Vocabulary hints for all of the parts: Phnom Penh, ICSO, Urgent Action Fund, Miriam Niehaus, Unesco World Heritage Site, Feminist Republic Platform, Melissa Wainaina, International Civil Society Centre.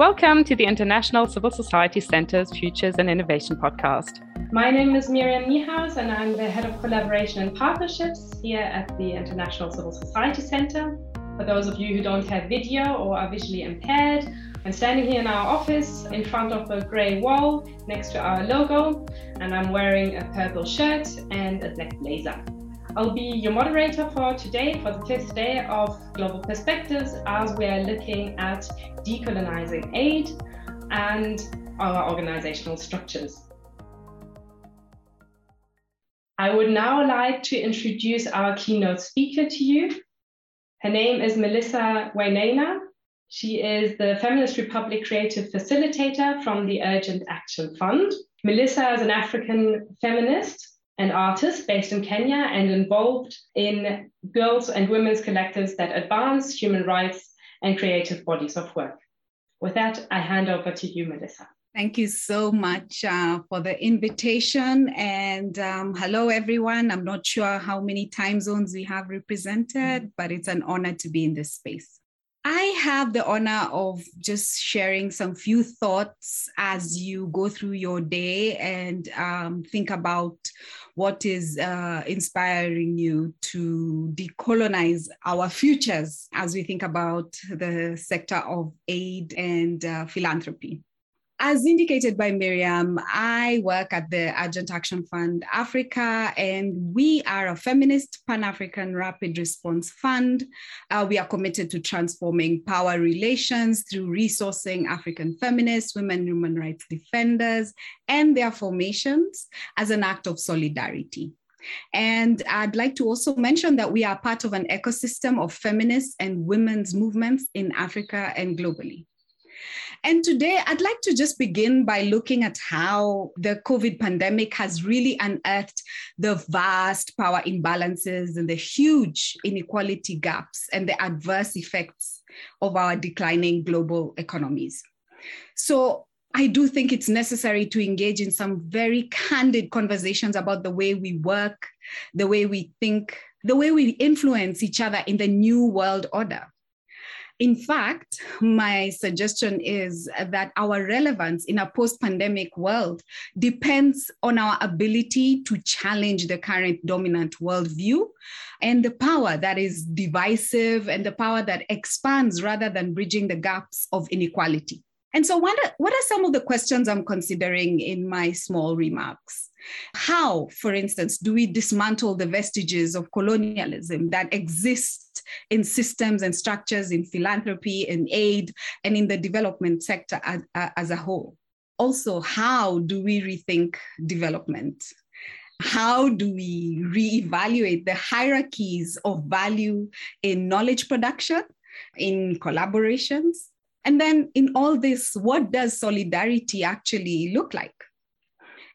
Welcome to the International Civil Society Centre's Futures and Innovation podcast. My name is Miriam Niehaus and I'm the Head of Collaboration and Partnerships here at the International Civil Society Centre. For those of you who don't have video or are visually impaired, I'm standing here in our office in front of a grey wall next to our logo, and I'm wearing a purple shirt and a black blazer. I'll be your moderator for today, for the fifth day of Global Perspectives, as we are looking at decolonizing aid and our organizational structures. I would now like to introduce our keynote speaker to you. Her name is Melissa Wainaina. She is the Feminist Republic Creative Facilitator from the Urgent Action Fund. Melissa is an African feminist and artist based in Kenya and involved in girls' and women's collectives that advance human rights and creative bodies of work. With that, I hand over to you, Melissa. Thank you so much for the invitation. And hello, everyone. I'm not sure how many time zones we have represented, but it's an honor to be in this space. I have the honor of just sharing some few thoughts as you go through your day and think about what is inspiring you to decolonize our futures as we think about the sector of aid and philanthropy. As indicated by Miriam, I work at the Urgent Action Fund Africa, and we are a feminist Pan-African rapid response fund. We are committed to transforming power relations through resourcing African feminists, women human rights defenders, and their formations as an act of solidarity. And I'd like to also mention that we are part of an ecosystem of feminist and women's movements in Africa and globally. And today, I'd like to just begin by looking at how the COVID pandemic has really unearthed the vast power imbalances and the huge inequality gaps and the adverse effects of our declining global economies. So I do think it's necessary to engage in some very candid conversations about the way we work, the way we think, the way we influence each other in the new world order. In fact, my suggestion is that our relevance in a post-pandemic world depends on our ability to challenge the current dominant worldview and the power that is divisive and the power that expands rather than bridging the gaps of inequality. And so what are some of the questions I'm considering in my small remarks? How, for instance, do we dismantle the vestiges of colonialism that exist in systems and structures in philanthropy and aid and in the development sector as a whole? Also, how do we rethink development? How do we reevaluate the hierarchies of value in knowledge production, in collaborations? And then in all this, what does solidarity actually look like?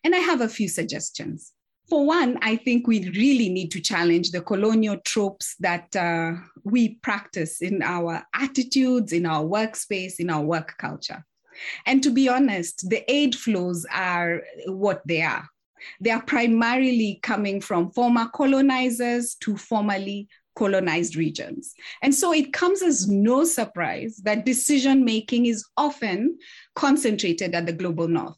And I have a few suggestions. For one, I think we really need to challenge the colonial tropes that we practice in our attitudes, in our workspace, in our work culture. And to be honest, the aid flows are what they are. They are primarily coming from former colonizers to formerly colonized regions. And so it comes as no surprise that decision-making is often concentrated at the global north.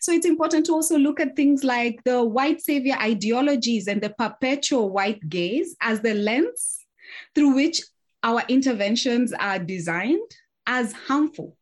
So it's important to also look at things like the white savior ideologies and the perpetual white gaze as the lens through which our interventions are designed as harmful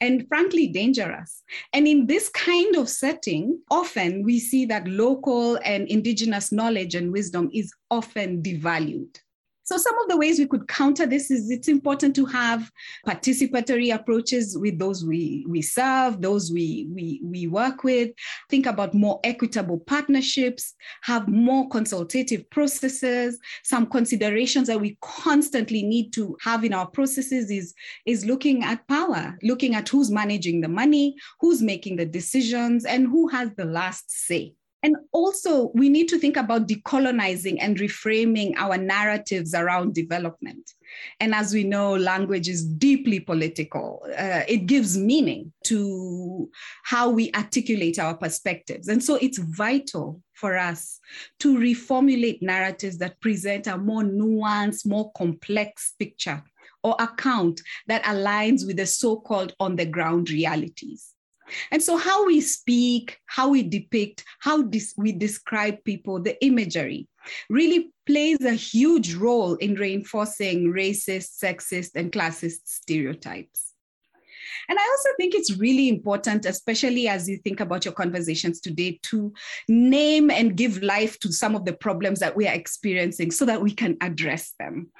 and frankly dangerous. And in this kind of setting, often we see that local and indigenous knowledge and wisdom is often devalued. So some of the ways we could counter this is it's important to have participatory approaches with those we serve, those we work with, think about more equitable partnerships, have more consultative processes. Some considerations that we constantly need to have in our processes is looking at power, looking at who's managing the money, who's making the decisions, and who has the last say. And also, we need to think about decolonizing and reframing our narratives around development. And as we know, language is deeply political. It gives meaning to how we articulate our perspectives. And so it's vital for us to reformulate narratives that present a more nuanced, more complex picture or account that aligns with the so-called on-the-ground realities. And so how we speak, how we depict, how we describe people, the imagery, really plays a huge role in reinforcing racist, sexist, and classist stereotypes. And I also think it's really important, especially as you think about your conversations today, to name and give life to some of the problems that we are experiencing so that we can address them.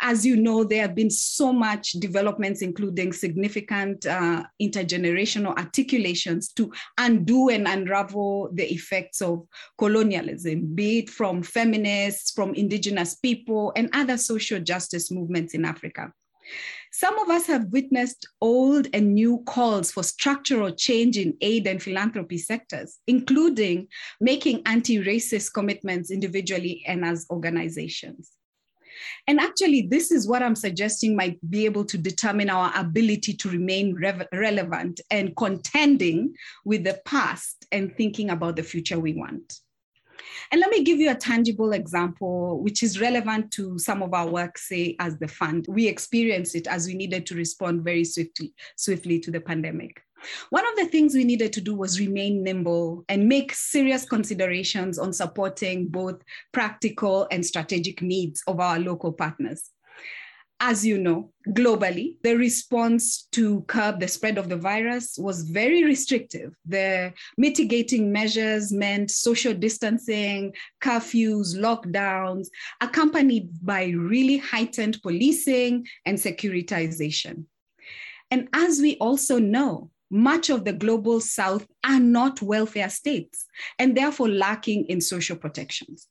As you know, there have been so much developments, including significant intergenerational articulations to undo and unravel the effects of colonialism, be it from feminists, from indigenous people, and other social justice movements in Africa. Some of us have witnessed old and new calls for structural change in aid and philanthropy sectors, including making anti-racist commitments individually and as organizations. And actually, this is what I'm suggesting might be able to determine our ability to remain relevant and contending with the past and thinking about the future we want. And let me give you a tangible example, which is relevant to some of our work, say, as the fund. We experienced it as we needed to respond very swiftly to the pandemic. One of the things we needed to do was remain nimble and make serious considerations on supporting both practical and strategic needs of our local partners. As you know, globally, the response to curb the spread of the virus was very restrictive. The mitigating measures meant social distancing, curfews, lockdowns, accompanied by really heightened policing and securitization. And as we also know, much of the global South are not welfare states and therefore lacking in social protections.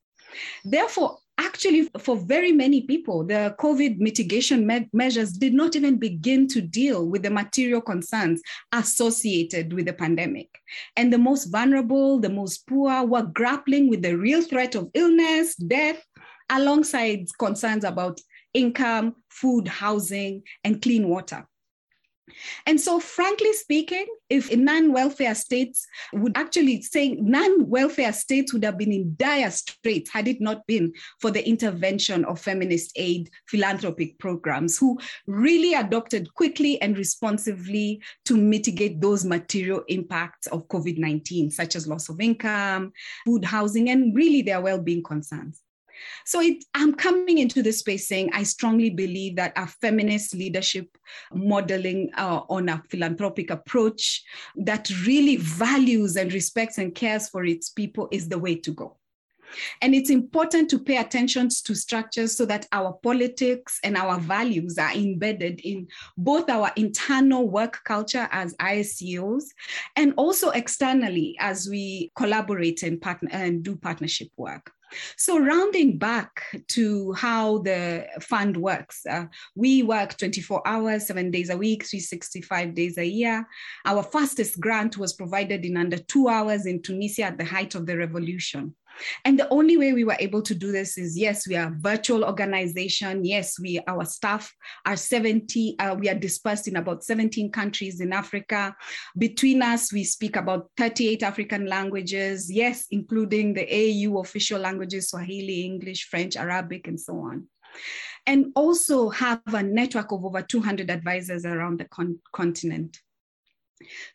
Therefore, actually, for very many people, the COVID mitigation measures did not even begin to deal with the material concerns associated with the pandemic. And the most vulnerable, the most poor, were grappling with the real threat of illness, death, alongside concerns about income, food, housing, and clean water. And so, frankly speaking, if non-welfare states would have been in dire straits had it not been for the intervention of feminist aid philanthropic programs, who really adopted quickly and responsively to mitigate those material impacts of COVID-19, such as loss of income, food, housing, and really their well-being concerns. So I'm coming into this space saying I strongly believe that a feminist leadership modeling on a philanthropic approach that really values and respects and cares for its people is the way to go. And it's important to pay attention to structures so that our politics and our values are embedded in both our internal work culture as ISCOs and also externally as we collaborate and partner and do partnership work. So rounding back to how the fund works, we work 24 hours, 7 days a week, 365 days a year. Our fastest grant was provided in under 2 hours in Tunisia at the height of the revolution. And the only way we were able to do this is, yes, we are a virtual organization. Yes, our staff are we are dispersed in about 17 countries in Africa. Between us, we speak about 38 African languages, yes, including the AU official languages, Swahili, English, French, Arabic, and so on. And also have a network of over 200 advisors around the continent.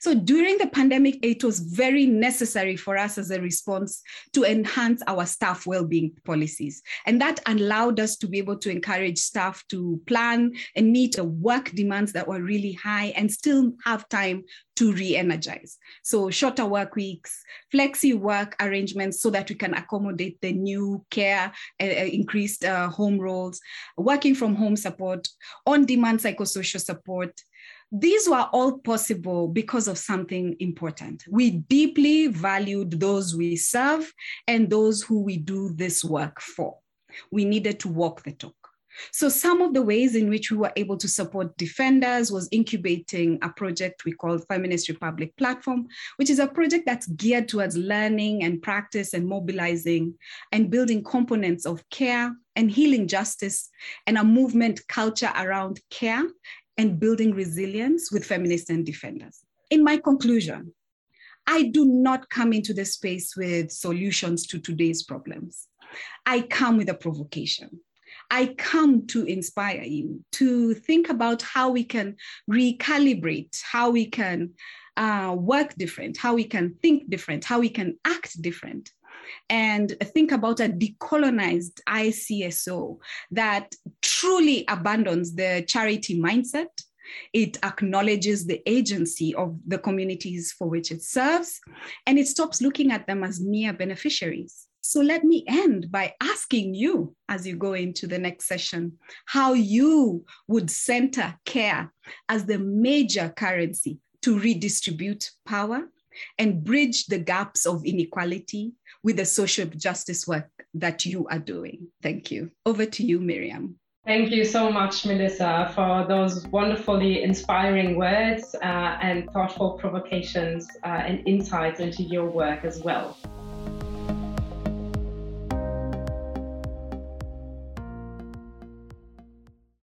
So during the pandemic, it was very necessary for us as a response to enhance our staff well-being policies. And that allowed us to be able to encourage staff to plan and meet the work demands that were really high and still have time to re-energize. So shorter work weeks, flexi work arrangements so that we can accommodate the new care, increased home roles, working from home support, on-demand psychosocial support. These were all possible because of something important. We deeply valued those we serve and those who we do this work for. We needed to walk the talk. So some of the ways in which we were able to support defenders was incubating a project we call Feminist Republic Platform, which is a project that's geared towards learning and practice and mobilizing and building components of care and healing justice and a movement culture around care and building resilience with feminists and defenders. In my conclusion, I do not come into this space with solutions to today's problems. I come with a provocation. I come to inspire you to think about how we can recalibrate, how we can work different, how we can think different, how we can act different, and think about a decolonized ICSO that truly abandons the charity mindset. It acknowledges the agency of the communities for which it serves, and it stops looking at them as mere beneficiaries. So let me end by asking you, as you go into the next session, how you would center care as the major currency to redistribute power and bridge the gaps of inequality with the social justice work that you are doing. Thank you. Over to you, Miriam. Thank you so much, Melissa, for those wonderfully inspiring words and thoughtful provocations and insights into your work as well.